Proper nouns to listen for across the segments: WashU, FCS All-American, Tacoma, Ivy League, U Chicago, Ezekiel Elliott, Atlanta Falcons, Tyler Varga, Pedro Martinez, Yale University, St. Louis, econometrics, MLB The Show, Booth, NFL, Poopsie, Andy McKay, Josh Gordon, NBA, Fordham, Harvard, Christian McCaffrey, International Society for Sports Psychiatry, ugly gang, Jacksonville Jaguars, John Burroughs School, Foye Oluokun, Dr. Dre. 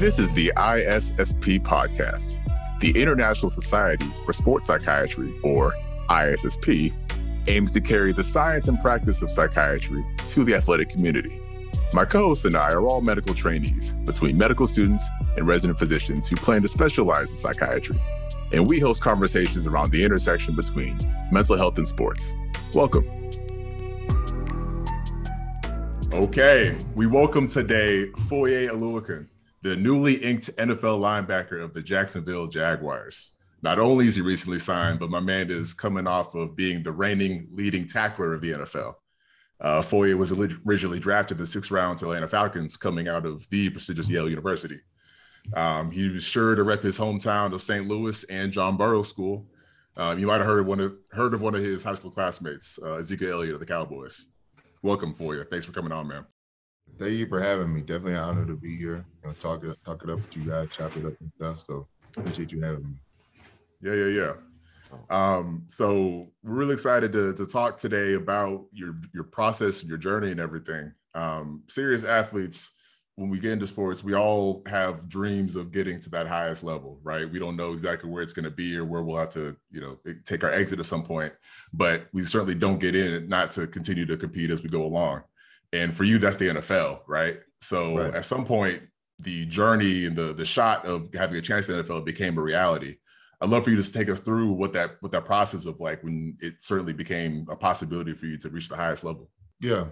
This is the ISSP podcast, the International Society for Sports Psychiatry, or ISSP, aims to carry the science and practice of psychiatry to the athletic community. My co-hosts and I are all medical trainees between medical students and resident physicians who plan to specialize in psychiatry. And we host conversations around the intersection between mental health and sports. Welcome. Okay, we welcome today Foye Oluokun, the newly inked NFL linebacker of the Jacksonville Jaguars. Not only is he recently signed, but my man is coming off of being the reigning leading tackler of the NFL. Foye was originally drafted in the sixth round to Atlanta Falcons coming out of the prestigious Yale University. He was sure to rep his hometown of St. Louis and John Burroughs School. You might have heard of one of his high school classmates, Ezekiel Elliott of the Cowboys. Welcome, Foye. Thanks for coming on, man. Thank you for having me. Definitely an honor to be here. You know, talk it up with you guys, chop it up and stuff. So appreciate you having me. Yeah. So we're really excited to talk today about your process and your journey and everything. Serious athletes, when we get into sports, we all have dreams of getting to that highest level, right? We don't know exactly where it's going to be or where we'll have to, you know, take our exit at some point, but we certainly don't get in it not to continue to compete as we go along. And for you, that's the NFL, right? So right. At some point, the journey and the shot of having a chance in the NFL became a reality. I'd love for you to take us through what that process of like when it certainly became a possibility for you to reach the highest level. Yeah,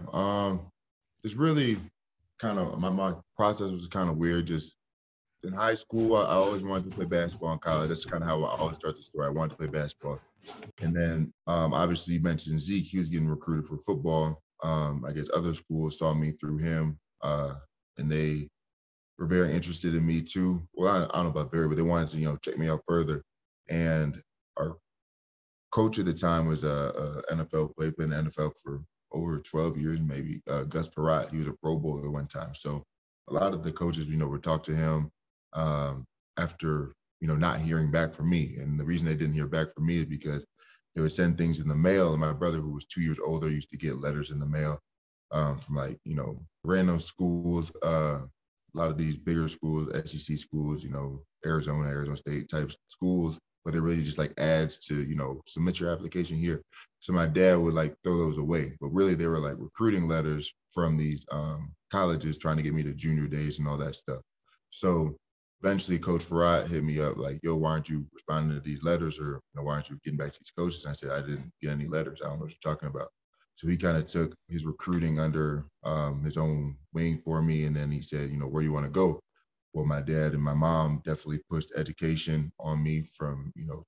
it's really kind of my process was kind of weird. Just in high school, I always wanted to play basketball. In college, that's kind of how I always start the story. I wanted to play basketball, and then obviously you mentioned Zeke. He was getting recruited for football. I guess other schools saw me through him, and they were very interested in me too. Well, I don't know about Barry, but they wanted to, you know, check me out further. And our coach at the time was a NFL player, been in the NFL for over 12 years, maybe, Gus Perot. He was a Pro Bowler one time. So a lot of the coaches, you know, would talk to him after, you know, not hearing back from me. And the reason they didn't hear back from me is because they would send things in the mail. And my brother, who was 2 years older, used to get letters in the mail from, like, you know, random schools, a lot of these bigger schools, SEC schools, you know, Arizona State type schools. But they're really just like ads to, you know, submit your application here. So my dad would like throw those away, but really they were like recruiting letters from these colleges trying to get me to junior days and all that stuff. So eventually Coach Farad hit me up like, yo, why aren't you responding to these letters, or, you know, why aren't you getting back to these coaches? And I said, I didn't get any letters. I don't know what you're talking about. So he kind of took his recruiting under his own wing for me. And then he said, you know, where you want to go? Well, my dad and my mom definitely pushed education on me from, you know,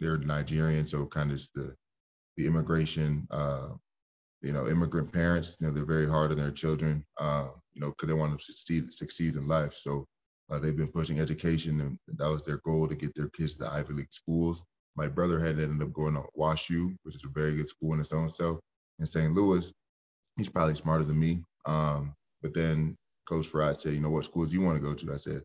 they're Nigerian. So kind of the immigration, you know, immigrant parents, you know, they're very hard on their children, you know, because they want them to succeed in life. So they've been pushing education, and that was their goal, to get their kids to Ivy League schools. My brother had ended up going to WashU, which is a very good school in its own self, in St. Louis. He's probably smarter than me. But then Coach Fried said, you know, what schools do you want to go to? I said,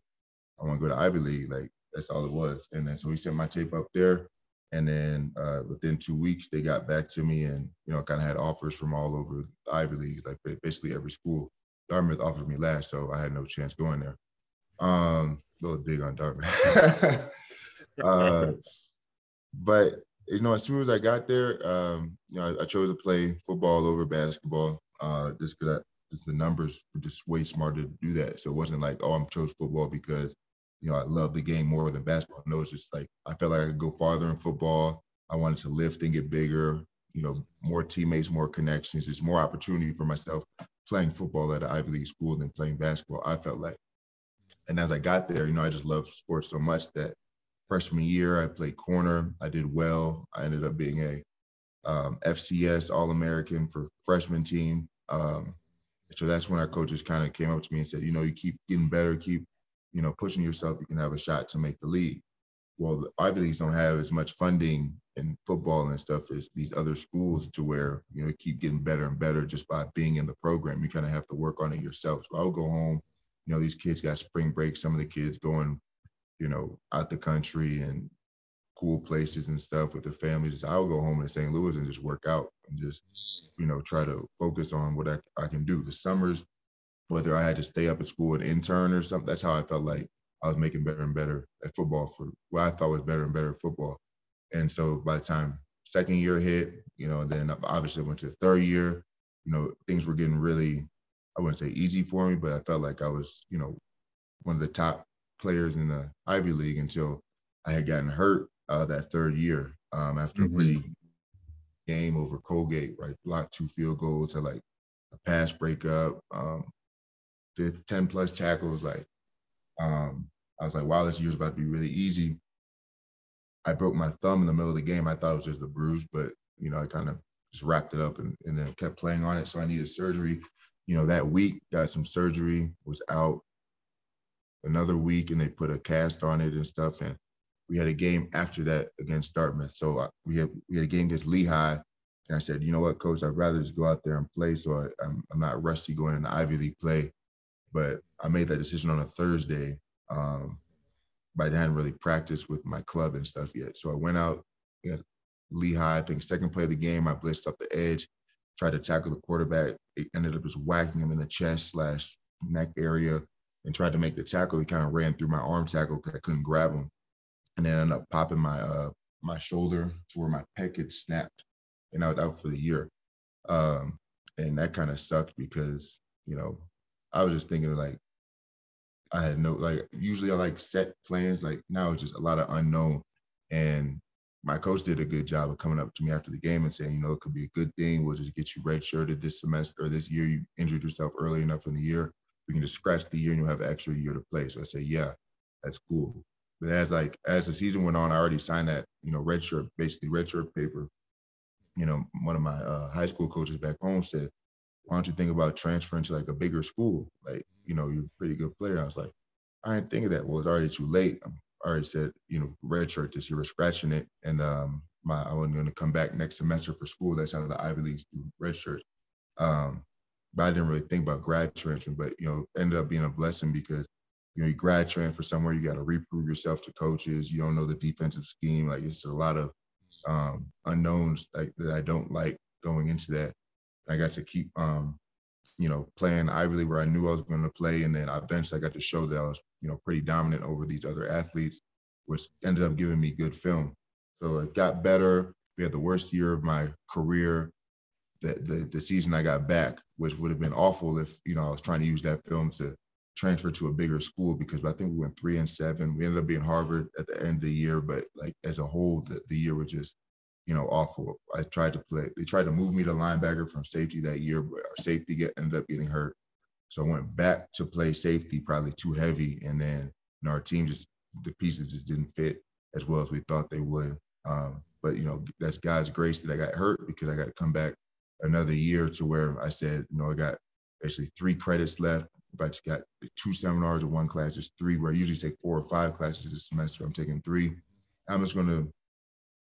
I want to go to Ivy League. Like, that's all it was. And then so he sent my tape up there. And then within 2 weeks, they got back to me, and, you know, kind of had offers from all over the Ivy League, like basically every school. Dartmouth offered me last, so I had no chance going there. A little big on Dartmouth. But, you know, as soon as I got there, you know, I chose to play football over basketball just because the numbers were just way smarter to do that. So it wasn't like, oh, I'm chose football because, you know, I love the game more than basketball. No, it's just like, I felt like I could go farther in football. I wanted to lift and get bigger, you know, more teammates, more connections. There's more opportunity for myself playing football at an Ivy League school than playing basketball, I felt like. And as I got there, you know, I just loved sports so much that freshman year, I played corner. I did well. I ended up being a FCS All-American for freshman team. So that's when our coaches kind of came up to me and said, you know, you keep getting better, keep, you know, pushing yourself, you can have a shot to make the league. Well, the Ivy Leagues don't have as much funding in football and stuff as these other schools, to where, you know, you keep getting better and better just by being in the program. You kind of have to work on it yourself. So I would go home, you know, these kids got spring break, some of the kids going, you know, out the country and cool places and stuff with their families. I would go home in St. Louis and just work out and just, you know, try to focus on what I can do. The summers, whether I had to stay up at school and intern or something, that's how I felt like I was making better and better at football for what I thought was better and better at football. And so by the time second year hit, you know, then obviously I went to the third year, you know, things were getting really, I wouldn't say easy for me, but I felt like I was, you know, one of the top players in the Ivy League until I had gotten hurt that third year after a pretty game over Colgate, right? Blocked 2 field goals, had like a pass breakup, did 10 plus tackles, like, I was like, wow, this year's about to be really easy. I broke my thumb in the middle of the game. I thought it was just a bruise, but, you know, I kind of just wrapped it up and then kept playing on it. So I needed surgery. You know, that week, got some surgery, was out another week, and they put a cast on it and stuff. And we had a game after that against Dartmouth. So we had a game against Lehigh. And I said, you know what, coach, I'd rather just go out there and play. So I'm not rusty going into Ivy League play. But I made that decision on a Thursday. But I hadn't really practiced with my club and stuff yet. So I went out, you know, Lehigh, I think second play of the game, I blitzed off the edge, tried to tackle the quarterback. It ended up just whacking him in the chest / neck area and tried to make the tackle. He kind of ran through my arm tackle because I couldn't grab him. And then I ended up popping my my shoulder to where my pec had snapped, and I was out for the year. And that kind of sucked because, you know, I was just thinking like, I had no, like, usually I like set plans, like now it's just a lot of unknown. And my coach did a good job of coming up to me after the game and saying, you know, it could be a good thing. We'll just get you redshirted this semester or this year. You injured yourself early enough in the year. We can just scratch the year and you'll have an extra year to play. So I said, yeah, that's cool. But as the season went on, I already signed that, you know, redshirt, basically redshirt paper. You know, one of my high school coaches back home said, why don't you think about transferring to like a bigger school? Like, you know, you're a pretty good player. I was like, I didn't think of that. Well, it's already too late. I already said, you know, redshirt this year, we're scratching it. And I wasn't going to come back next semester for school. That's how the Ivy Leagues do redshirts. But I didn't really think about grad transferring, but, you know, ended up being a blessing because, you know, you grad transfer somewhere, you got to reprove yourself to coaches. You don't know the defensive scheme. Like, it's a lot of unknowns like that I don't like going into that. I got to keep, you know, playing Ivy League where I knew I was going to play. And then eventually I got to show that I was, you know, pretty dominant over these other athletes, which ended up giving me good film. So it got better. We had the worst year of my career. The season I got back, which would have been awful if, you know, I was trying to use that film to transfer to a bigger school because I think we went 3-7. We ended up being Harvard at the end of the year, but like as a whole, the year was just, you know, awful. I tried to play. They tried to move me to linebacker from safety that year, but our safety ended up getting hurt. So I went back to play safety, probably too heavy. And then, you know, our team just, the pieces just didn't fit as well as we thought they would. But, you know, that's God's grace that I got hurt because I got to come back another year to where I said, you know, I got basically 3 credits left. If I just got 2 seminars in one class, just 3, where I usually take 4 or 5 classes this semester, I'm taking 3. I'm just going to,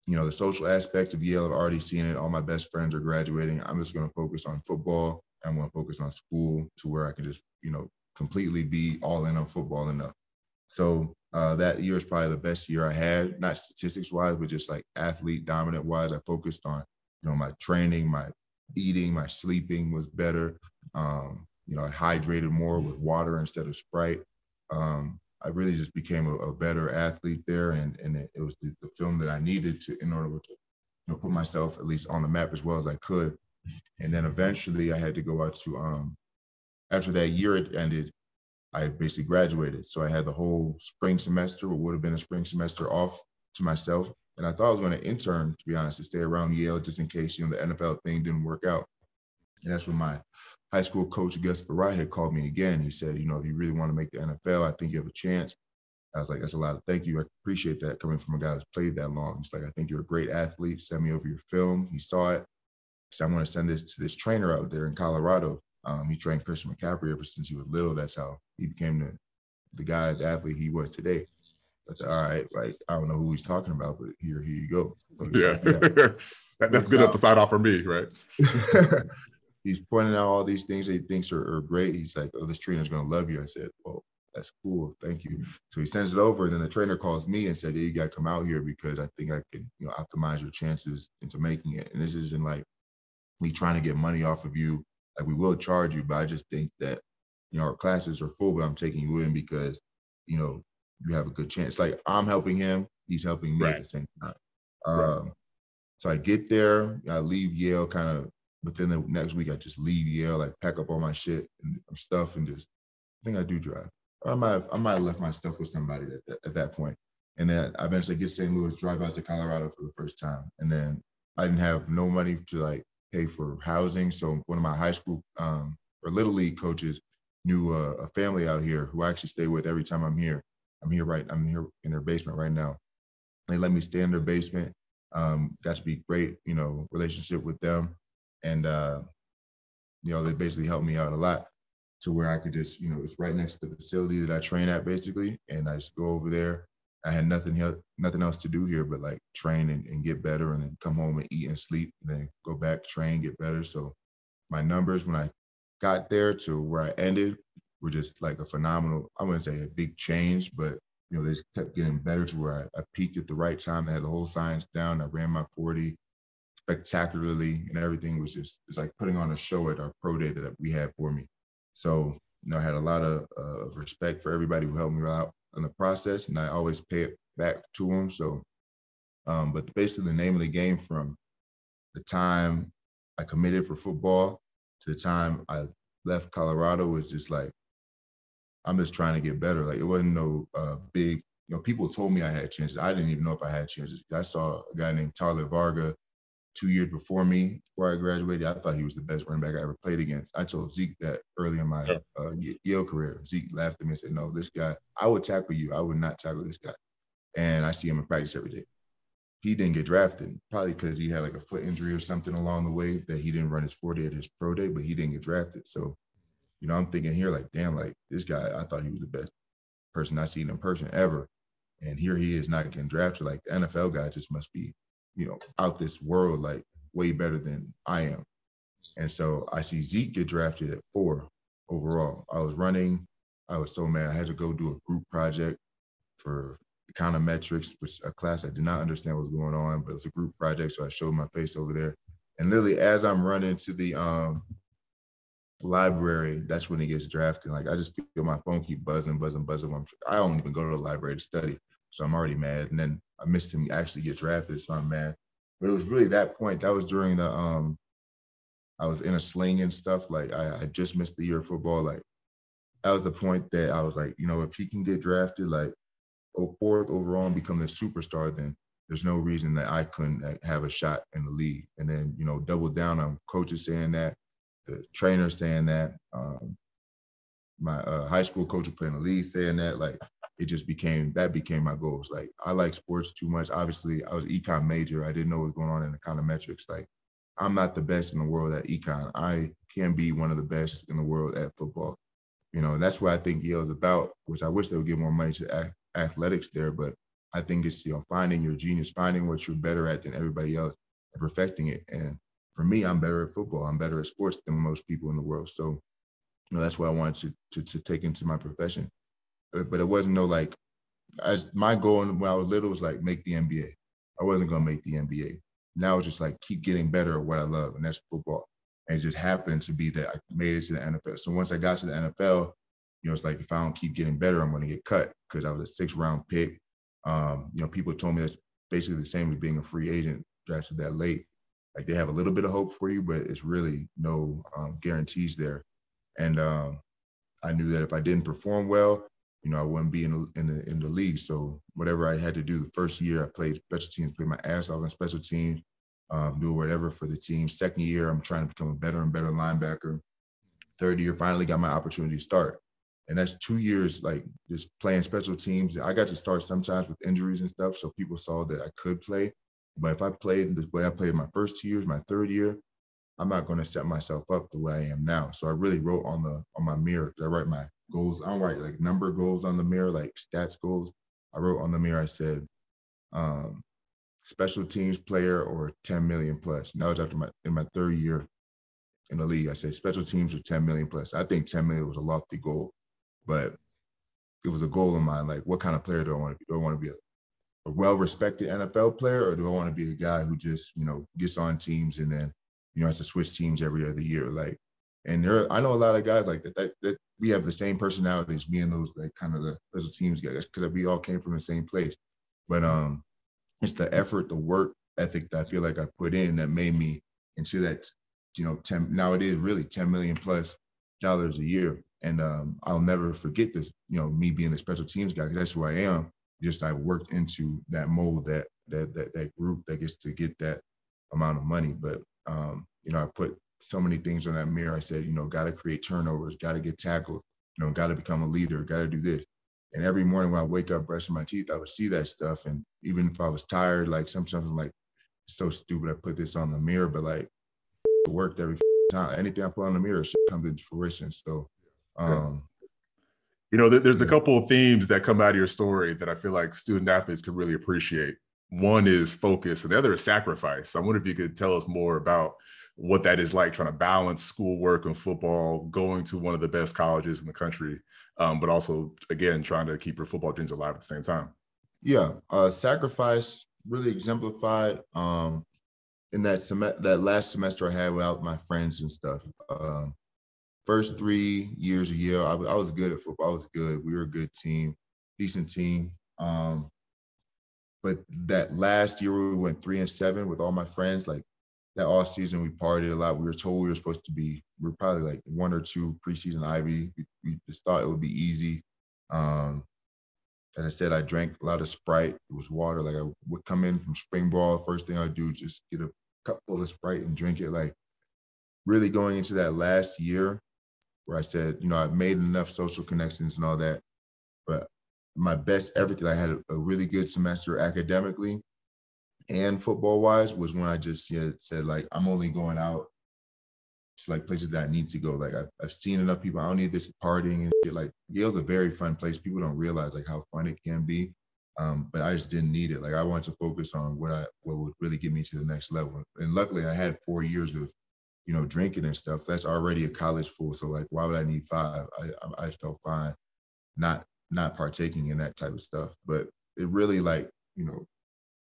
you know, the social aspects of Yale, I've already seen it. All my best friends are graduating. I'm just going to focus on football. I'm going to focus on school to where I can just, you know, completely be all in on football enough. So that year is probably the best year I had, not statistics-wise, but just like athlete dominant-wise. I focused on, you know, my training, my eating, my sleeping was better. You know, I hydrated more with water instead of Sprite. I really just became a better athlete there, and it was the film that I needed to in order to, you know, put myself at least on the map as well as I could. And then eventually I had to go out to, after that year it ended, I basically graduated. So I had the whole spring semester, what would have been a spring semester, off to myself. And I thought I was going to intern, to be honest, to stay around Yale just in case, you know, the NFL thing didn't work out. And that's when my high school coach, Gus Perot, had called me again. He said, you know, if you really want to make the NFL, I think you have a chance. I was like, that's a lot of thank you. I appreciate that coming from a guy who's played that long. He's like, I think you're a great athlete. Send me over your film. He saw it. So I'm going to send this to this trainer out there in Colorado. He trained Christian McCaffrey ever since he was little. That's how he became the guy, the athlete he was today. I said, all right, like, I don't know who he's talking about, but here you go. Yeah. That's good enough to find out for me, right? He's pointing out all these things that he thinks are great. He's like, oh, this trainer's going to love you. I said, well, that's cool. Thank you. So he sends it over. And then the trainer calls me and said, hey, you got to come out here because I think I can, you know, optimize your chances into making it. And this isn't like me trying to get money off of you. Like, we will charge you, but I just think that, you know, our classes are full, but I'm taking you in because, you know, you have a good chance. Like, I'm helping him, he's helping me at the same time. So I get there, I leave Yale kind of, but then the next week I just leave Yale, like pack up all my shit and stuff and just, I think I do drive. I might have left my stuff with somebody at that point. And then I eventually get to St. Louis, drive out to Colorado for the first time. And then I didn't have no money to like pay for housing. So one of my high school or little league coaches knew a family out here who I actually stay with every time I'm here. I'm here in their basement right now. They let me stay in their basement. Got to be great, relationship with them. And, they basically helped me out a lot to where I could just, it's right next to the facility that I train at basically. And I just go over there. I had nothing else to do here but like train and get better, and then come home and eat and sleep, and then go back, train, get better. So my numbers when I got there to where I ended were just like a phenomenal, I wouldn't say a big change, but they just kept getting better to where I peaked at the right time. I had the whole science down. I ran my 40 spectacularly, and everything was just, it's like putting on a show at our pro day that we had for me. So, I had a lot of respect for everybody who helped me out in the process, and I always pay it back to them. So, but basically the name of the game from the time I committed for football to the time I left Colorado was just like, I'm just trying to get better. Like, it wasn't no big, people told me I had chances. I didn't even know if I had chances. I saw a guy named Tyler Varga 2 years before me, before I graduated. I thought he was the best running back I ever played against. I told Zeke that early in my Yale career. Zeke laughed at me and said, no, this guy, I would tackle you. I would not tackle this guy. And I see him in practice every day. He didn't get drafted, probably because he had like a foot injury or something along the way that he didn't run his 40 at his pro day, but he didn't get drafted. So, I'm thinking here like, damn, like this guy, I thought he was the best person I've seen in person ever. And here he is not getting drafted. Like, the NFL guy just must be, out this world, like way better than I am. And so I see Zeke get drafted at 4 overall. I was running. I was so mad. I had to go do a group project for econometrics, which a class I did not understand what was going on, but it was a group project. So I showed my face over there. And literally as I'm running to the library, that's when he gets drafted. Like, I just feel my phone keep buzzing. I don't even go to the library to study. So I'm already mad. And then I missed him actually get drafted, so I'm mad. But it was really that point. That was during the I was in a sling and stuff. Like, I just missed the year of football. Like, that was the point that I was like, if he can get drafted, like, 4th overall and become this superstar, then there's no reason that I couldn't have a shot in the league. And then, double down on coaches saying that, the trainer saying that, my high school coach who played in the league saying that. Like, it just became my goals. Like, I like sports too much. Obviously, I was econ major. I didn't know what was going on in econometrics. Like, I'm not the best in the world at econ. I can be one of the best in the world at football. That's what I think Yale's about, which I wish they would give more money to athletics there, but I think it's, finding your genius, finding what you're better at than everybody else and perfecting it. And for me, I'm better at football. I'm better at sports than most people in the world. So, that's what I wanted to take into my profession. But it wasn't no, like, my goal when I was little was like, make the NBA. I wasn't going to make the NBA. Now it's just like, keep getting better at what I love, and that's football. And it just happened to be that I made it to the NFL. So once I got to the NFL, it's like, if I don't keep getting better, I'm going to get cut, because I was a 6th round pick. People told me that's basically the same as being a free agent drafted that late. Like, they have a little bit of hope for you, but it's really no guarantees there. And I knew that if I didn't perform well, I wouldn't be in the league. So whatever I had to do the first year, I played special teams, played my ass off on special teams, do whatever for the team. Second year, I'm trying to become a better and better linebacker. Third year, finally got my opportunity to start. And that's 2 years, like, just playing special teams. I got to start sometimes with injuries and stuff, so people saw that I could play. But if I played the way I played my first 2 years, my third year, I'm not going to set myself up the way I am now. So I really wrote on my mirror. I write my goals. I don't write like number goals on the mirror, like stats goals. I wrote on the mirror, I said, special teams player or 10 million plus. And that was after in my third year in the league. I said special teams or 10 million plus. I think 10 million was a lofty goal, but it was a goal of mine. Like, what kind of player do I want to be? Do I want to be a well-respected NFL player, or do I want to be a guy who just, gets on teams and then, has to switch teams every other year? Like, And there, I know a lot of guys like that we have the same personalities, me and those like kind of the special teams guys, because we all came from the same place. But it's the effort, the work ethic that I feel like I put in that made me into that, you know, now it is really $10 million+ a year. And I'll never forget this, you know, me being the special teams guy, because that's who I am. Just I worked into that mold, that group that gets to get that amount of money. But, you know, I put so many things on that mirror. I said, you know, got to create turnovers, got to get tackled, you know, got to become a leader, got to do this. And every morning when I wake up brushing my teeth, I would see that stuff. And even if I was tired, like sometimes I'm like, so stupid, I put this on the mirror, but like it worked every time. Anything I put on the mirror comes into fruition. So, you know, there's a couple of themes that come out of your story that I feel like student athletes can really appreciate. One is focus and the other is sacrifice. I wonder if you could tell us more about what that is like, trying to balance schoolwork and football, going to one of the best colleges in the country, but also, again, trying to keep your football dreams alive at the same time. Yeah, sacrifice really exemplified in that last semester I had without my friends and stuff. First 3 years of Yale, I was good at football. I was good. We were a good team, decent team. But that last year we went 3-7 with all my friends. Like that all season we partied a lot. We were told we were supposed to be, we were probably like 1 or 2 preseason Ivy. We just thought it would be easy. As I said, I drank a lot of Sprite. It was water. Like I would come in from spring ball. First thing I would do is just get a cup full of Sprite and drink it. Like really going into that last year where I said, you know, I've made enough social connections and all that, but my best everything, I had a really good semester academically and football-wise was when I just said, like, I'm only going out to, like, places that I need to go. Like, I've seen enough people. I don't need this partying and shit. Like, Yale's a very fun place. People don't realize, like, how fun it can be, but I just didn't need it. Like, I wanted to focus on what would really get me to the next level. And luckily, I had 4 years of, you know, drinking and stuff. That's already a college full, so, like, why would I need 5? I felt fine not partaking in that type of stuff, but it really, like, you know,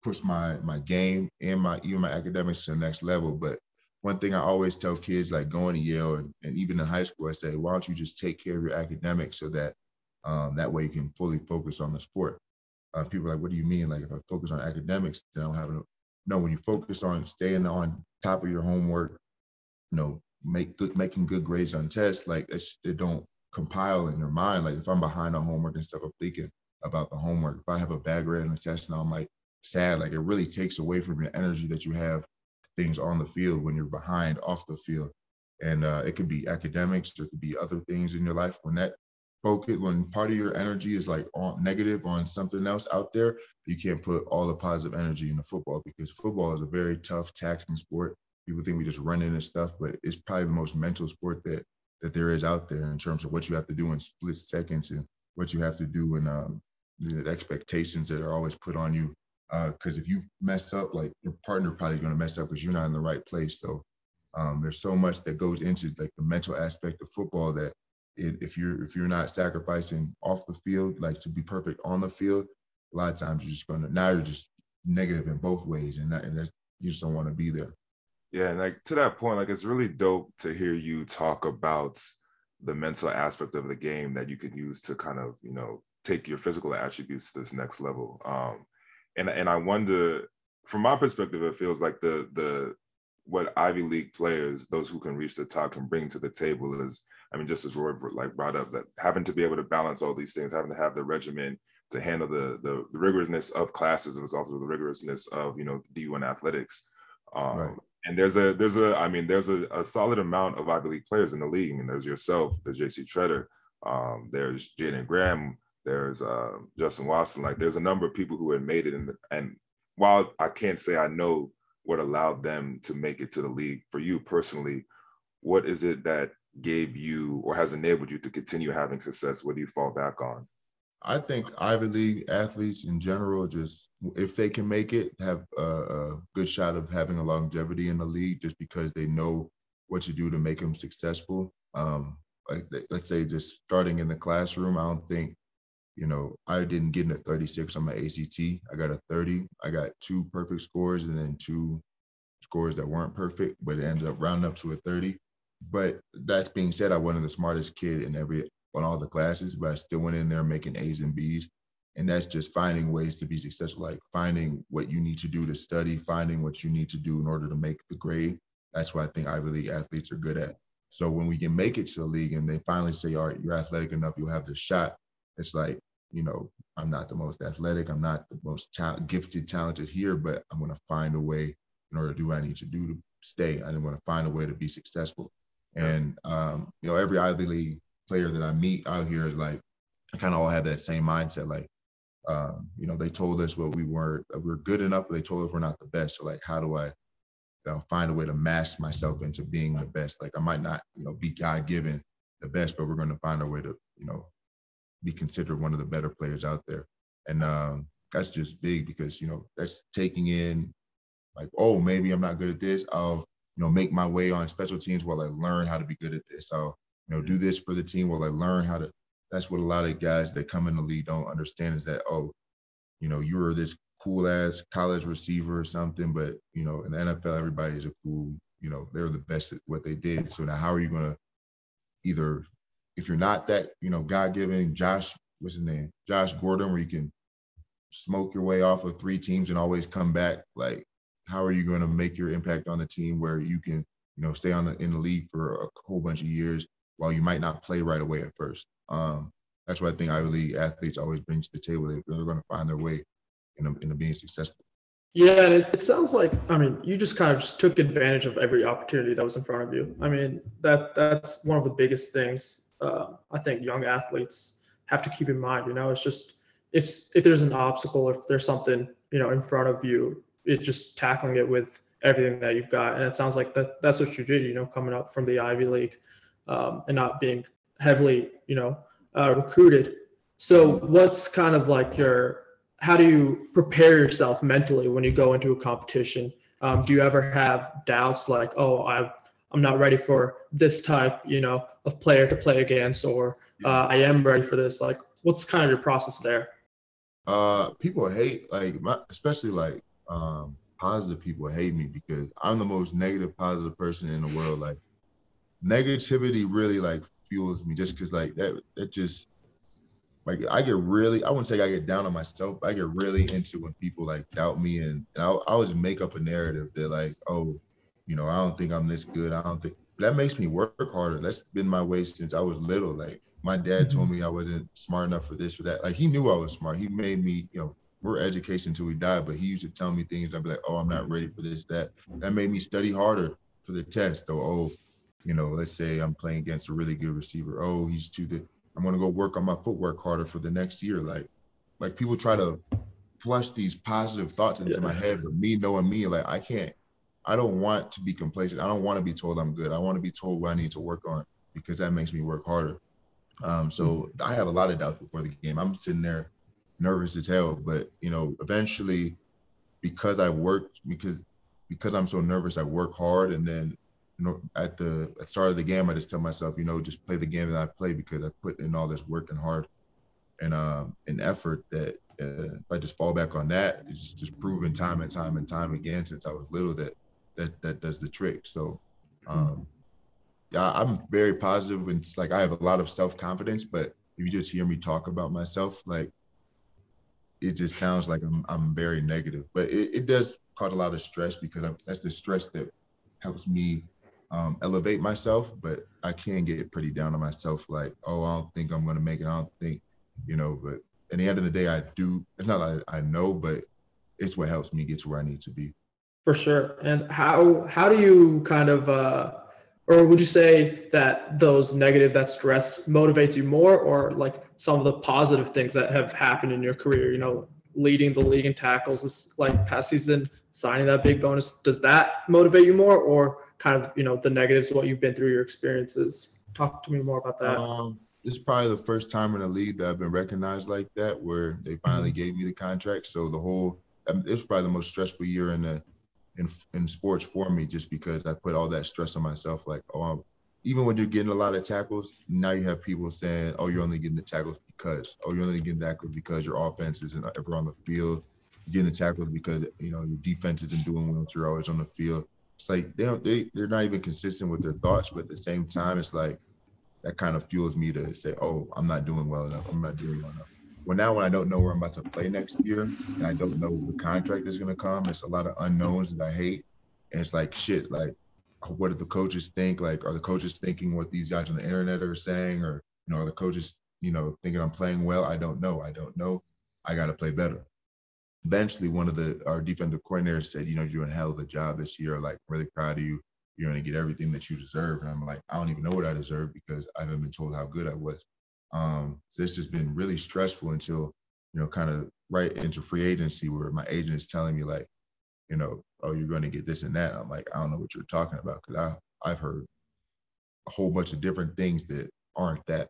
pushed my game and even my academics to the next level. But one thing I always tell kids, like, going to Yale and even in high school, I say, why don't you just take care of your academics so that that way you can fully focus on the sport. People are like, what do you mean? Like, if I focus on academics, then I don't have enough. No, when you focus on staying on top of your homework, you know, making good grades on tests, like, it don't compile in your mind. Like, if I'm behind on homework and stuff, I'm thinking about the homework. If I have a bad grade on a test and I'm like sad, like, it really takes away from your energy that you have things on the field when you're behind off the field. And it could be academics, or it could be other things in your life. When that focus, when part of your energy is like on negative on something else out there, you can't put all the positive energy into football, because football is a very tough, taxing sport. People think we just run into stuff, but it's probably the most mental sport that there is out there in terms of what you have to do in split seconds and what you have to do in the expectations that are always put on you. Because if you mess up, like, your partner probably going to mess up because you're not in the right place. So there's so much that goes into, like, the mental aspect of football that if you're not sacrificing off the field, like, to be perfect on the field, a lot of times you're just negative in both ways, and that's, you just don't want to be there. Yeah, and, like, to that point, like, it's really dope to hear you talk about the mental aspect of the game that you can use to kind of, you know, take your physical attributes to this next level. And I wonder, from my perspective, it feels like the what Ivy League players, those who can reach the top, can bring to the table is, I mean, just as Roy, like, brought up, that having to be able to balance all these things, having to have the regimen to handle the rigorousness of classes, and also the rigorousness of, you know, D1 athletics. Right. And there's a solid amount of Ivy League players in the league. I mean, there's yourself, there's J.C. Treader, there's Jaden Graham, there's Justin Watson. Like, there's a number of people who had made it. And while I can't say I know what allowed them to make it to the league, for you personally, what is it that gave you or has enabled you to continue having success? What do you fall back on? I think Ivy League athletes in general, just if they can make it, have a good shot of having a longevity in the league, just because they know what to do to make them successful. Like, let's say just starting in the classroom, I don't think, you know, I didn't get into 36 on my ACT. I got a 30. I got 2 perfect scores and then 2 scores that weren't perfect, but it ended up rounding up to a 30. But that's being said, I wasn't the smartest kid on all the classes, but I still went in there making A's and B's. And that's just finding ways to be successful, like finding what you need to do to study, finding what you need to do in order to make the grade. That's what I think Ivy League athletes are good at. So when we can make it to the league and they finally say, all right, you're athletic enough, you'll have this shot. It's like, you know, I'm not the most athletic. I'm not the most gifted, talented here, but I'm going to find a way in order to do what I need to do to stay. I'm going to find a way to be successful. And, you know, every Ivy League player that I meet out here is like, I kind of all have that same mindset. Like, you know, they told us what we were good enough, but they told us we're not the best. So like, how do I'll find a way to mask myself into being the best? Like I might not, you know, be God-given the best, but we're going to find a way to, you know, be considered one of the better players out there. And that's just big because, you know, that's taking in like, oh, maybe I'm not good at this. I'll, you know, make my way on special teams while I learn how to be good at this. I'll, you know, do this for the team while I learn how to. That's what a lot of guys that come in the league don't understand is that, oh, you know, you were this cool ass college receiver or something, but, you know, in the NFL, everybody is a cool, you know, they're the best at what they did. So now how are you going to either, if you're not that, you know, God-given Josh Gordon, where you can smoke your way off of three teams and always come back, like, how are you going to make your impact on the team where you can, you know, stay in the league for a whole bunch of years while you might not play right away at first? That's what I think Ivy League athletes always bring to the table. They're going to find their way into being successful. Yeah, and it sounds like, I mean, you just kind of just took advantage of every opportunity that was in front of you. I mean, that's one of the biggest things I think young athletes have to keep in mind. You know, it's just if there's an obstacle, if there's something, you know, in front of you, it's just tackling it with everything that you've got. And it sounds like that's what you did, you know, coming up from the Ivy League and not being heavily, you know, recruited. So what's kind of like how do you prepare yourself mentally when you go into a competition? Do you ever have doubts like, oh, I'm not ready for this type, you know, of player to play against, or I am ready for this? Like, what's kind of your process there? People hate, like, especially like, positive people hate me because I'm the most negative, positive person in the world. Like negativity really like fuels me just because like that just like I wouldn't say I get down on myself, but I get really into when people like doubt me and I always make up a narrative that like, oh, you know, I don't think I'm this good. That makes me work harder. That's been my way since I was little. Like my dad told me I wasn't smart enough for this or that. Like he knew I was smart. He made me, you know, we're education until we die, but he used to tell me things. I'd be like, oh, I'm not ready for this, that. That made me study harder for the test. Though, oh, you know, let's say I'm playing against a really good receiver. Oh, he's too good. I'm going to go work on my footwork harder for the next year. Like people try to flush these positive thoughts into my head, but me knowing me, like I don't want to be complacent. I don't want to be told I'm good. I want to be told what I need to work on because that makes me work harder. So I have a lot of doubts before the game. I'm sitting there nervous as hell, but you know, eventually, because I'm so nervous, I work hard, and then, you know, at the start of the game, I just tell myself, you know, just play the game that I play because I put in all this work and hard and effort. That if I just fall back on that, it's just proven time and time and time again since I was little that does the trick. So, I'm very positive, and it's like I have a lot of self-confidence. But if you just hear me talk about myself, like, it just sounds like I'm very negative, but it does cause a lot of stress because that's the stress that helps me elevate myself. But I can get pretty down on myself, like, oh, I don't think I'm going to make it. I don't think, you know, but at the end of the day, I do. It's not like I know, but it's what helps me get to where I need to be. For sure. And how do you kind of, or would you say that that stress motivates you more, or like some of the positive things that have happened in your career, you know, leading the league in tackles this like past season, signing that big bonus, does that motivate you more, or kind of, you know, the negatives, what you've been through, your experiences? Talk to me more about that. This is probably the first time in the league that I've been recognized like that, where they finally gave me the contract. So it's probably the most stressful year in sports for me, just because I put all that stress on myself. Like, even when you're getting a lot of tackles, now you have people saying, oh, you're only getting the tackles because, your offense isn't ever on the field. You're getting the tackles because, you know, your defense isn't doing well, so you're always on the field. it's like they're not even consistent with their thoughts, but at the same time, it's like that kind of fuels me to say, oh, I'm not doing well enough. I'm not doing well enough. Well, now when I don't know where I'm about to play next year and I don't know the contract is going to come, it's a lot of unknowns that I hate. And it's like, shit, like, what do the coaches think? Like, are the coaches thinking what these guys on the internet are saying? Or, you know, are the coaches, you know, thinking I'm playing well? I don't know. I got to play better. Eventually, one of our defensive coordinators said, you know, you're doing a hell of a job this year. Like, really proud of you. You're going to get everything that you deserve. And I'm like, I don't even know what I deserve because I haven't been told how good I was. So this has been really stressful until, you know, kind of right into free agency where my agent is telling me, like, you know, oh, you're going to get this and that. I'm like, I don't know what you're talking about because I've heard a whole bunch of different things that aren't that.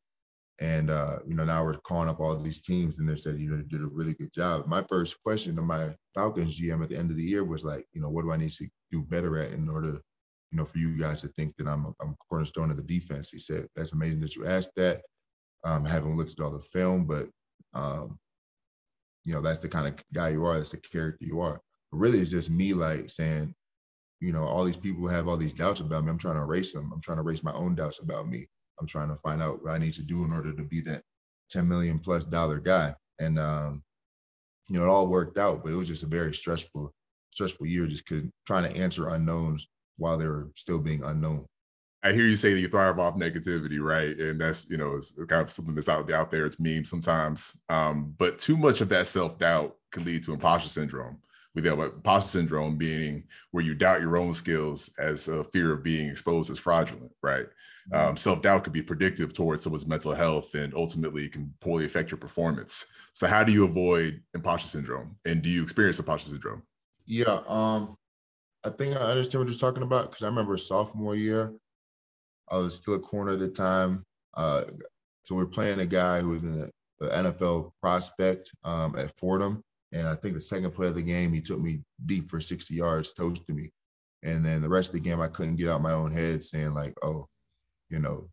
And, you know, now we're calling up all these teams and they said, you know, you did a really good job. My first question to my Falcons GM at the end of the year was like, you know, what do I need to do better at in order, you know, for you guys to think that I'm cornerstone of the defense? He said, that's amazing that you asked that. I haven't looked at all the film, but, you know, that's the kind of guy you are. That's the character you are. But really, it's just me, like, saying, you know, all these people have all these doubts about me. I'm trying to erase them. I'm trying to erase my own doubts about me. I'm trying to find out what I need to do in order to be that $10 million+ guy. And, you know, it all worked out, but it was just a very stressful year just trying to answer unknowns while they were still being unknown. I hear you say that you thrive off negativity, right? And that's, you know, it's kind of something that's out there. It's memes sometimes. But too much of that self-doubt can lead to imposter syndrome. We deal with imposter syndrome being where you doubt your own skills as a fear of being exposed as fraudulent, right? Self-doubt could be predictive towards someone's mental health and ultimately can poorly affect your performance. So how do you avoid imposter syndrome? And do you experience imposter syndrome? Yeah, I think I understand what you're talking about because I remember sophomore year, I was still a corner at the time. So we're playing a guy who was the NFL prospect at Fordham. And I think the second play of the game, he took me deep for 60 yards, toasted me. And then the rest of the game, I couldn't get out my own head saying like, oh, you know,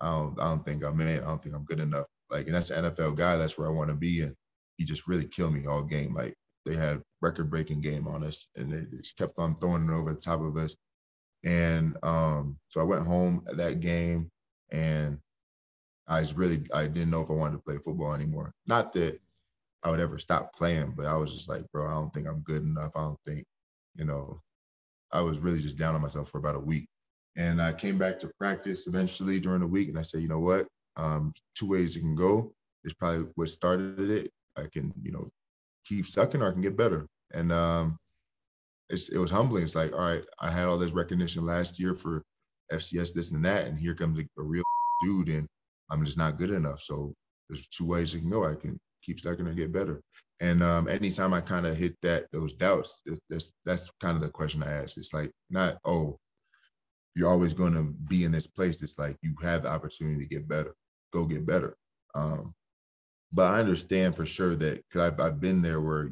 I don't think I'm in it. I don't think I'm good enough. Like, and that's an NFL guy. That's where I want to be. And he just really killed me all game. Like they had record-breaking game on us and they just kept on throwing it over the top of us. And so I went home at that game and I didn't know if I wanted to play football anymore. Not that I would ever stop playing, but I was just like, bro, I don't think I'm good enough. I don't think, you know, I was really just down on myself for about a week. And I came back to practice eventually during the week and I said, you know what, 2 ways it can go. It's probably what started it. I can, you know, keep sucking or I can get better. And it was humbling. It's like, all right, I had all this recognition last year for FCS, this and that, and here comes a real dude, and I'm just not good enough. So there's 2 ways it can go. I can keep sucking or get better. And anytime I kind of hit those doubts, that's kind of the question I ask. It's like not, oh, you're always going to be in this place. It's like you have the opportunity to get better. Go get better. But I understand for sure that because I've been there where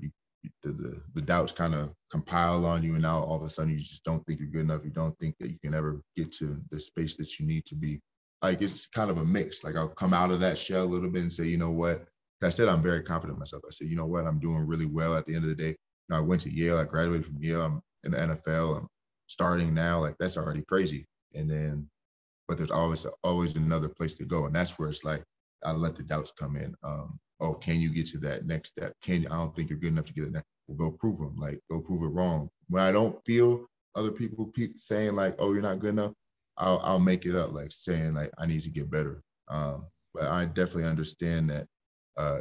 the doubts kind of compile on you and now all of a sudden you just don't think you're good enough. You don't think that you can ever get to the space that you need to be. Like it's kind of a mix. Like I'll come out of that shell a little bit and say, you know what? I said I'm very confident in myself. I said, you know what? I'm doing really well at the end of the day. Now I went to Yale. I graduated from Yale. I'm in the NFL. I'm starting now. Like that's already crazy. And then, but there's always another place to go. And that's where it's like, I let the doubts come in. Oh, can you get to that next step? I don't think you're good enough to get it. Well, go prove them. Like, go prove it wrong. When I don't feel other people saying like, oh, you're not good enough, I'll make it up. Like saying like, I need to get better. But I definitely understand that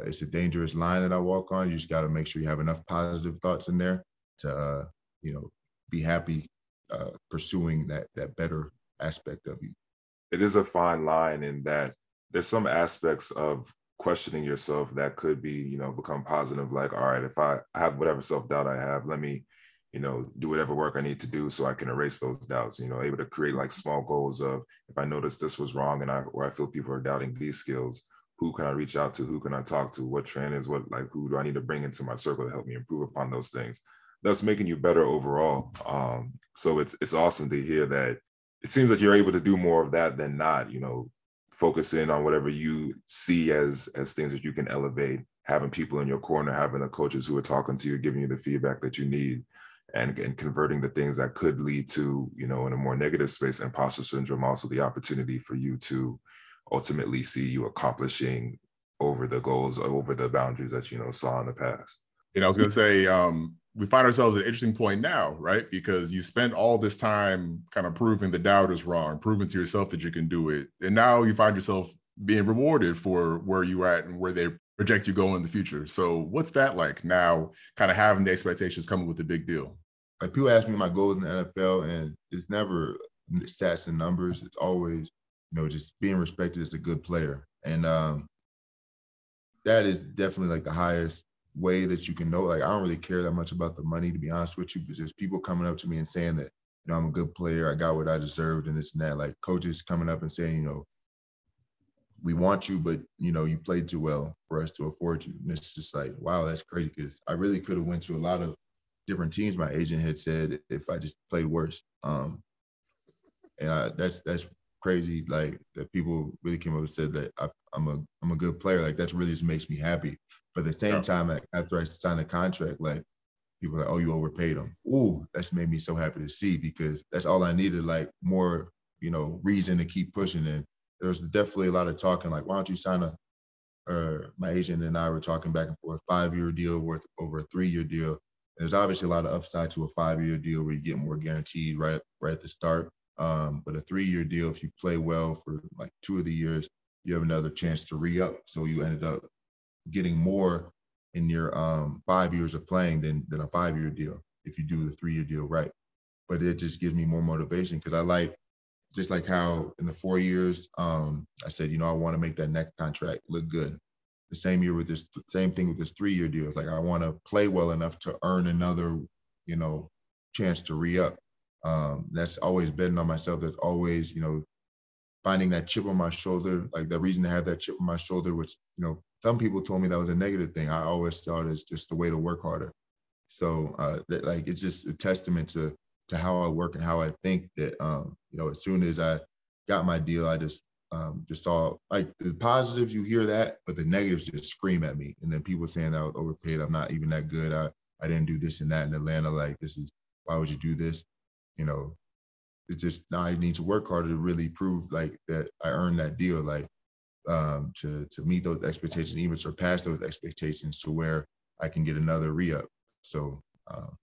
it's a dangerous line that I walk on. You just got to make sure you have enough positive thoughts in there to, you know, be happy pursuing that better aspect of you. It is a fine line in that there's some aspects of questioning yourself that could be, you know, become positive. Like, all right, if I have whatever self-doubt I have, let me, you know, do whatever work I need to do so I can erase those doubts, you know, able to create like small goals of if I notice this was wrong and I feel people are doubting these skills, who can I reach out to? Who can I talk to? What trainers, who do I need to bring into my circle to help me improve upon those things? That's making you better overall. So it's awesome to hear that. It seems that you're able to do more of that than not, you know, focus in on whatever you see as things that you can elevate, having people in your corner, having the coaches who are talking to you, giving you the feedback that you need. and converting the things that could lead to, you know, in a more negative space, imposter syndrome, also the opportunity for you to ultimately see you accomplishing over the goals, over the boundaries that, you know, saw in the past. And I was going to say, we find ourselves at an interesting point now, right? Because you spent all this time kind of proving the doubters wrong, proving to yourself that you can do it. And now you find yourself being rewarded for where you are at and where they project you go in the future. So what's that like now, kind of having the expectations coming with the big deal? Like, people ask me my goals in the NFL, and it's never stats and numbers. It's always, you know, just being respected as a good player. And that is definitely like the highest way that you can know. Like, I don't really care that much about the money, to be honest with you, but just people coming up to me and saying that, you know, I'm a good player, I got what I deserved and this and that. Like, coaches coming up and saying, you know, we want you, but, you know, you played too well for us to afford you. And it's just like, wow, that's crazy, because I really could have went to a lot of different teams, my agent had said, if I just played worse. That's crazy, like, that people really came up and said that I'm a good player. Like, that's really just makes me happy. But at the same time, like, after I signed the contract, like, people were like, oh, you overpaid him. Ooh, that's made me so happy to see, because that's all I needed, like, more, you know, reason to keep pushing. And there's definitely a lot of talking, like, why don't you sign my agent and I were talking back and forth, 5-year deal worth over a 3-year deal. And there's obviously a lot of upside to a 5-year deal where you get more guaranteed right at the start. But a 3-year deal, if you play well for like 2 of the years, you have another chance to re-up. So you ended up getting more in your 5 years of playing than a 5-year deal if you do the 3-year deal right. But it just gives me more motivation, because I like, just like how in the 4 years, I said, you know, I want to make that next contract look good. The same year with this, same thing with this 3-year deal. It's like, I want to play well enough to earn another, you know, chance to re-up. That's always betting on myself. That's always, you know, finding that chip on my shoulder, like the reason to have that chip on my shoulder, which, you know, some people told me that was a negative thing. I always saw it as just the way to work harder. So like, it's just a testament to how I work and how I think that, you know, as soon as I got my deal, I just saw, like, the positives, you hear that, but the negatives just scream at me. And then people saying that I was overpaid, I'm not even that good, I didn't do this and that in Atlanta, like, this is, why would you do this? You know, it's just, now I need to work harder to really prove, like, that I earned that deal, like, to meet those expectations, even surpass those expectations to where I can get another re-up. So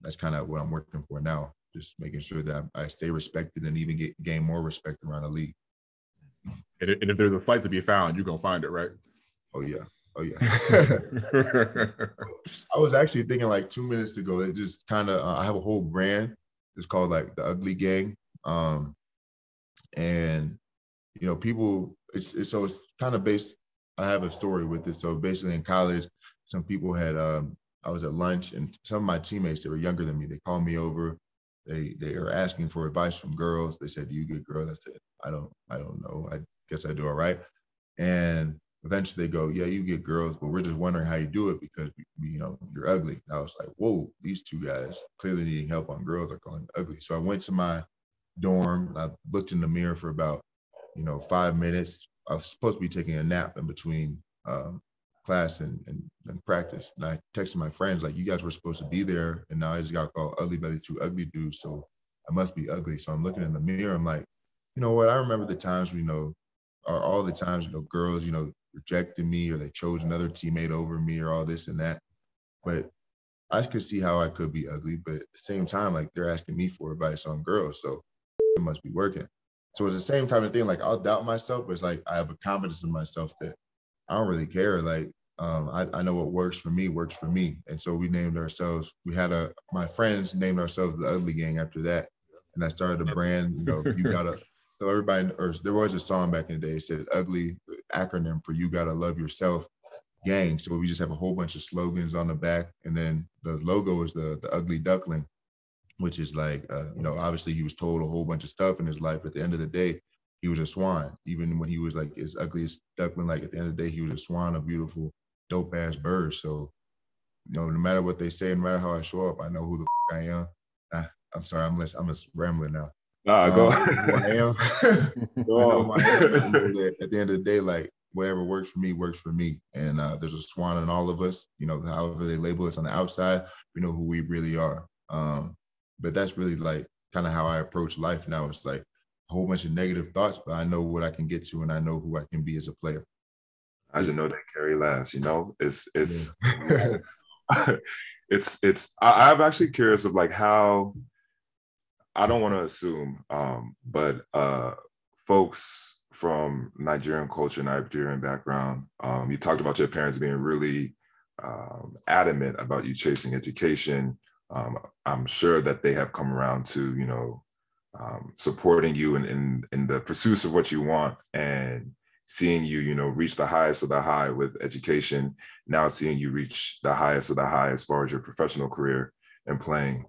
that's kind of what I'm working for now, just making sure that I stay respected and even gain more respect around the league. And if there's a fight to be found, you're going to find it, right? Oh, yeah. Oh, yeah. I was actually thinking, like, 2 minutes ago, it just kind of, I have a whole brand. It's called, like, the Ugly Gang. And, you know, people, so it's kind of based, I have a story with it. So basically in college, some people had, I was at lunch and some of my teammates that were younger than me, they called me over. They were asking for advice from girls. They said, do you get girls? I said, I don't know. I guess I do all right. And eventually they go, yeah, you get girls, but we're just wondering how you do it because, you know, you're ugly. And I was like, whoa, these two guys clearly needing help on girls are calling ugly. So I went to my dorm and I looked in the mirror for about, you know, 5 minutes. I was supposed to be taking a nap in between class and practice. And I texted my friends, like, you guys were supposed to be there. And now I just got called ugly by these two ugly dudes. So I must be ugly. So I'm looking in the mirror. I'm like, you know what? I remember the times, you know, or all the times, you know, girls, you know, rejected me or they chose another teammate over me or all this and that. But I could see how I could be ugly, but at the same time, like, they're asking me for advice on girls, so it must be working. So it's the same kind of thing, like, I'll doubt myself, but it's like I have a confidence in myself that I don't really care. Like, I know what works for me. And so we named ourselves, my friends named ourselves the Ugly Gang after that. And I started a brand, you know, so everybody, or there was a song back in the day, it said ugly, acronym for you gotta love yourself gang. So we just have a whole bunch of slogans on the back. And then the logo is the ugly duckling, which is like, you know, obviously he was told a whole bunch of stuff in his life, but at the end of the day, he was a swan. Even when he was like his ugliest duckling, like at the end of the day, he was a swan, a beautiful, dope ass bird. So, you know, no matter what they say, no matter how I show up, I know who the f- I am. I'm sorry, I'm just rambling now. Nah, go. At the end of the day, like, whatever works for me. And there's a swan in all of us, you know, however they label us on the outside, we know who we really are. But that's really like kind of how I approach life now. It's like a whole bunch of negative thoughts, but I know what I can get to and I know who I can be as a player. I just know that Kerry laughs, you know, it's, yeah. I'm actually curious of like how, I don't want to assume, but folks from Nigerian culture, Nigerian background, you talked about your parents being really adamant about you chasing education. I'm sure that they have come around to, you know, supporting you in the pursuits of what you want and seeing you, you know, reach the highest of the high with education, now seeing you reach the highest of the high as far as your professional career and playing.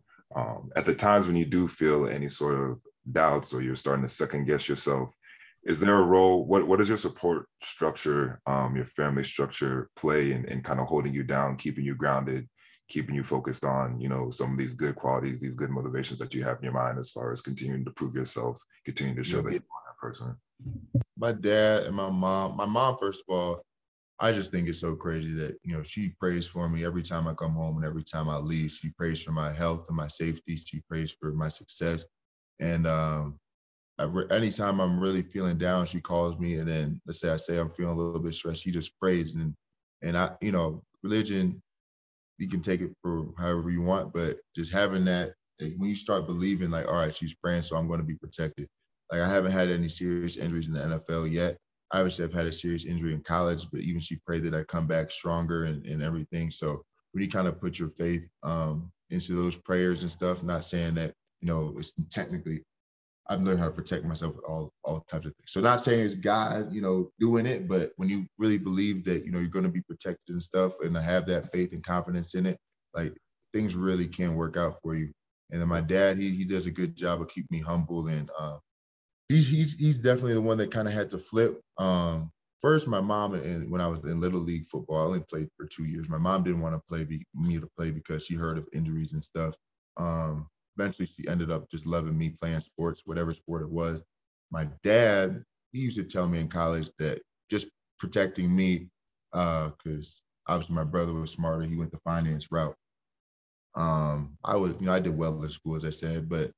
At the times when you do feel any sort of doubts or you're starting to second guess yourself, is there a role, what does your support structure, your family structure play in kind of holding you down, keeping you grounded, keeping you focused on, you know, some of these good qualities, these good motivations that you have in your mind as far as continuing to prove yourself, continuing to show that you are that person? My dad and my mom, first of all, I just think it's so crazy that, you know, she prays for me every time I come home and every time I leave. She prays for my health and my safety. She prays for my success. And anytime I'm really feeling down, she calls me. And then let's say I say I'm feeling a little bit stressed, she just prays. And I, you know, religion, you can take it for however you want, but just having that, like, when you start believing, like, all right, she's praying, so I'm going to be protected. Like, I haven't had any serious injuries in the NFL yet. Obviously, I've had a serious injury in college, but even she prayed that I come back stronger and everything. So really kind of put your faith into those prayers and stuff. Not saying that, you know, it's technically, I've learned how to protect myself with all types of things. So not saying it's God, you know, doing it, but when you really believe that, you know, you're going to be protected and stuff, and I have that faith and confidence in it, like, things really can work out for you. And then my dad, he does a good job of keeping me humble, and he's definitely the one that kind of had to flip. First, my mom, and when I was in Little League football, I only played for 2 years. My mom didn't want to play because she heard of injuries and stuff. Eventually, she ended up just loving me playing sports, whatever sport it was. My dad, he used to tell me in college that just protecting me, because obviously my brother was smarter. He went the finance route. I did well in school, as I said, but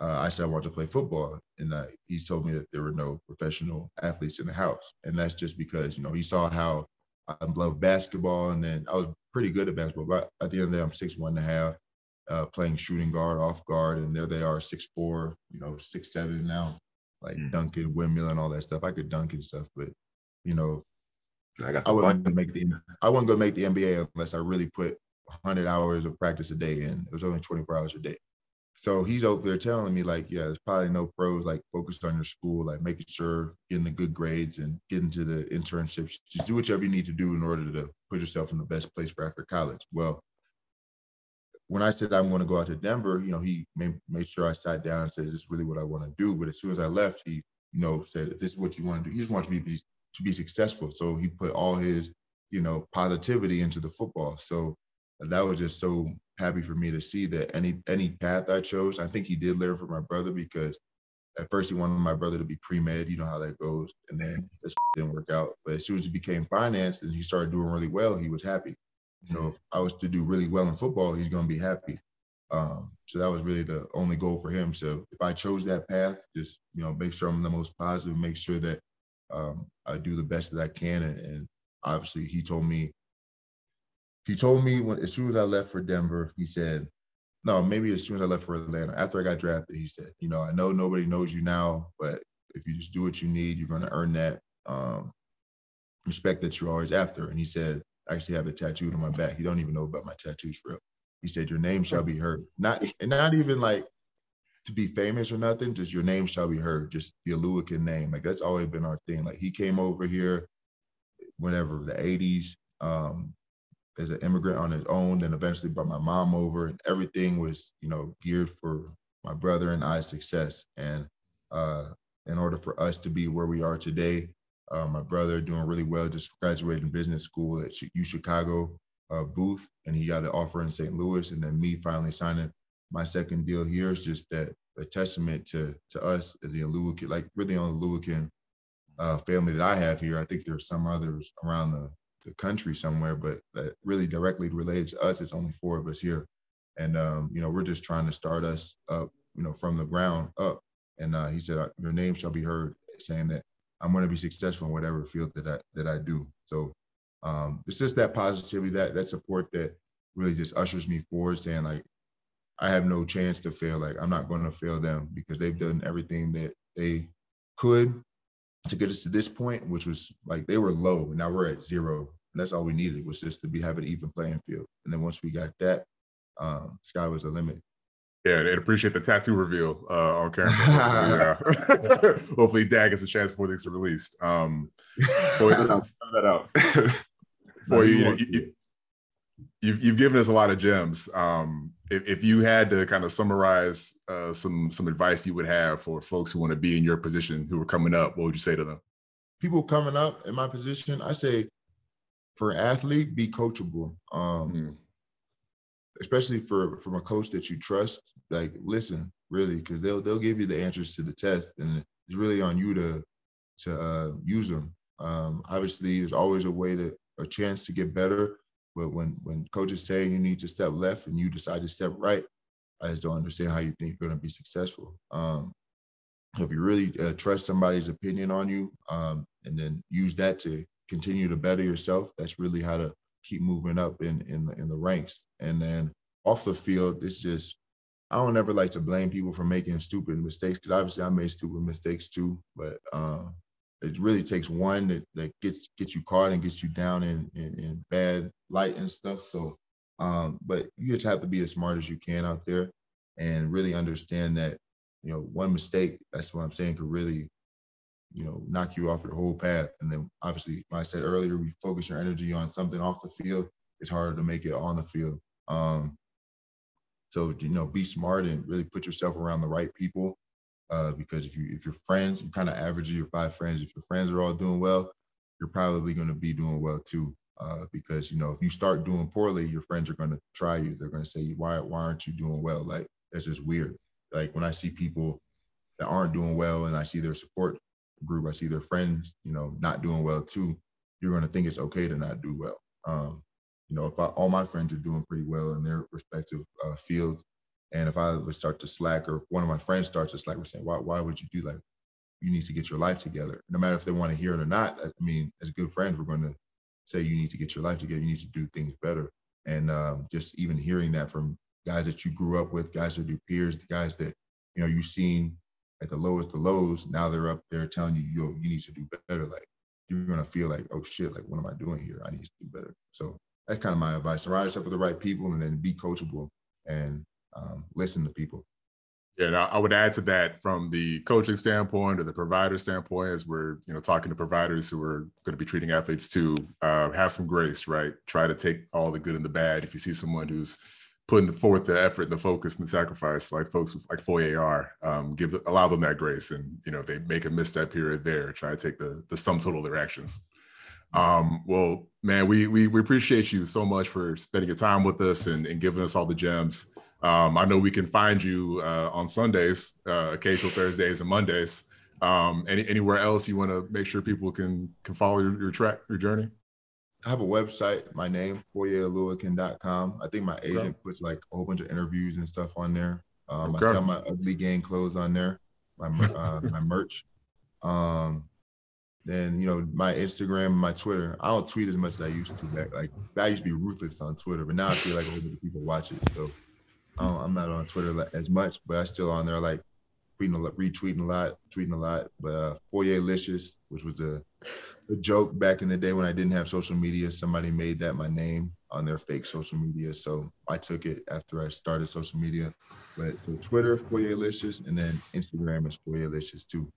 I said I wanted to play football, and he told me that there were no professional athletes in the house. And that's just because, you know, he saw how I loved basketball, and then I was pretty good at basketball. But at the end of the day, I'm 6'1 and a half, playing shooting guard, off guard, and there they are, 6'4", you know, 6'7" now, like dunking, windmill, and all that stuff. I could dunk and stuff, but, you know, I wasn't going to make the NBA unless I really put 100 hours of practice a day in. It was only 24 hours a day. So he's over there telling me, like, yeah, there's probably no pros, like, focused on your school, like, making sure getting the good grades and getting to the internships. Just do whatever you need to do in order to put yourself in the best place for after college. Well, when I said I'm going to go out to Denver, you know, he made sure I sat down and said, is this really what I want to do? But as soon as I left, he, you know, said, if this is what you want to do, he just wants me to be successful. So he put all his, you know, positivity into the football. So that was just so happy for me to see that any path I chose, I think he did learn from my brother, because at first he wanted my brother to be pre-med, you know how that goes, and then it didn't work out. But as soon as he became finance and he started doing really well, he was happy. So if I was to do really well in football, he's going to be happy. So that was really the only goal for him. So if I chose that path, just, you know, make sure I'm the most positive, make sure that I do the best that I can. And obviously he told me as soon as I left for Denver, he said, no, maybe as soon as I left for Atlanta, after I got drafted, he said, you know, I know nobody knows you now, but if you just do what you need, you're going to earn that respect that you're always after. And he said, I actually have a tattoo on my back. You don't even know about my tattoos for real. He said, your name shall be heard. Not even like to be famous or nothing, just your name shall be heard. Just the Oluokun name. Like, that's always been our thing. Like, he came over here, whenever, the 80s. As an immigrant on his own, then eventually brought my mom over, and everything was, you know, geared for my brother and I's success. And in order for us to be where we are today, my brother doing really well, just graduated in business school at U Chicago, Booth, and he got an offer in St. Louis, and then me finally signing my second deal here is just that a testament to us as the Oluokun, like, really on the Oluokun family that I have here. I think there's some others around the country somewhere, but that really directly related to us. It's only 4 of us here. And, you know, we're just trying to start us up, you know, from the ground up. And he said, your name shall be heard, saying that I'm going to be successful in whatever field that I do. So it's just that positivity, that support that really just ushers me forward, saying like, I have no chance to fail. Like, I'm not going to fail them because they've done everything that they could to get us to this point, which was like, they were low and now we're at zero. And that's all we needed, was just to be having an even playing field. And then once we got that, sky was the limit. Yeah, they'd appreciate the tattoo reveal on camera. Hopefully Dad gets a chance before things are released. So we found that out. Boy, you've given us a lot of gems. If you had to kind of summarize some advice you would have for folks who want to be in your position, who are coming up, what would you say to them? People coming up in my position, I say, for an athlete, be coachable. Especially from a coach that you trust, like, listen, really, because they'll give you the answers to the test, and it's really on you to use them. Obviously, there's always a chance to get better, but when coaches say you need to step left and you decide to step right, I just don't understand how you think you're going to be successful. If you really trust somebody's opinion on you, and then use that to continue to better yourself, that's really how to keep moving up in the ranks. And then off the field, it's just, I don't ever like to blame people for making stupid mistakes, because obviously I made stupid mistakes too, but it really takes one that gets you caught and gets you down in bad light and stuff. So, but you just have to be as smart as you can out there and really understand that, you know, one mistake, that's what I'm saying, could really, you know, knock you off your whole path. And then obviously, like I said earlier, we focus your energy on something off the field, it's harder to make it on the field. So, you know, be smart and really put yourself around the right people. Because if your friends, you kind of average your 5 friends. If your friends are all doing well, you're probably going to be doing well too. Because, you know, if you start doing poorly, your friends are going to try you. They're going to say, why aren't you doing well? Like, that's just weird. Like, when I see people that aren't doing well and I see their support group, I see their friends, you know, not doing well too, you're going to think it's okay to not do well. You know, if all my friends are doing pretty well in their respective fields, and if I would start to slack, or if one of my friends starts to slack, we're saying, why would you do that? You need to get your life together. No matter if they want to hear it or not, I mean, as good friends, we're going to say you need to get your life together. You need to do things better. And just even hearing that from guys that you grew up with, guys that are your peers, the guys that, you know, you've seen at the lowest of lows, now they're up there telling you, yo, you need to do better. Like, you're going to feel like, oh shit, like, what am I doing here? I need to do better. So that's kind of my advice. Surround yourself with the right people and then be coachable and listen to people. Yeah, and I would add to that, from the coaching standpoint or the provider standpoint, as we're, you know, talking to providers who are going to be treating athletes, to have some grace, right? Try to take all the good and the bad. If you see someone who's putting forth the effort and the focus and the sacrifice, like folks like Foye are, allow them that grace. And, you know, if they make a misstep here or there, try to take the sum total of their actions. Well, man, we appreciate you so much for spending your time with us and giving us all the gems. I know we can find you on Sundays, occasional Thursdays and Mondays. Anywhere else you want to make sure people can follow your journey? I have a website, my name, foyeoluokun.com. I think my agent puts like a whole bunch of interviews and stuff on there. I sell my Ugly Gang clothes on there, my merch. Then, you know, my Instagram, my Twitter. I don't tweet as much as I used to. Like, I used to be ruthless on Twitter, but now I feel like a whole bunch of people watch it. So I'm not on Twitter as much, but I'm still on there, like, retweeting a lot, but Foyelicious, which was a joke back in the day when I didn't have social media. Somebody made that my name on their fake social media, so I took it after I started social media. But so Twitter, Foyelicious, and then Instagram is Foyelicious too.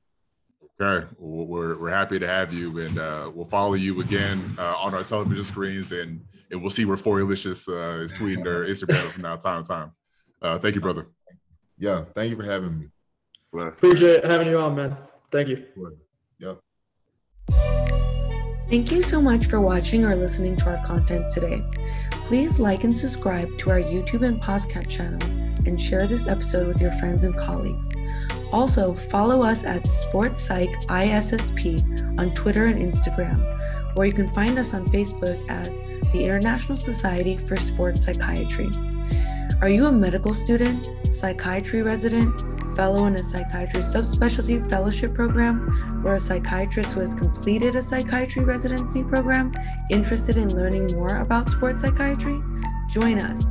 Okay, well, we're happy to have you, and we'll follow you again on our television screens, and we'll see where Foyelicious is tweeting their Instagram from now time to time. Thank you, brother. Yeah, thank you for having me. Appreciate having you on, man. Thank you. Yep. Thank you so much for watching or listening to our content today. Please like and subscribe to our YouTube and podcast channels, and share this episode with your friends and colleagues. Also, follow us at SportsPsych ISSP on Twitter and Instagram, or you can find us on Facebook as the International Society for Sports Psychiatry. Are you a medical student, psychiatry resident, fellow in a psychiatry subspecialty fellowship program, or a psychiatrist who has completed a psychiatry residency program interested in learning more about sports psychiatry? Join us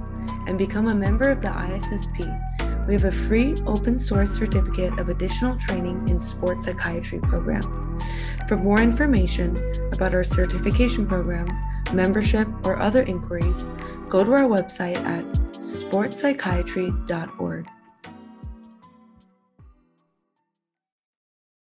and become a member of the ISSP. We have a free open source certificate of additional training in sports psychiatry program. For more information about our certification program, membership, or other inquiries, go to our website at sportspsychiatry.org.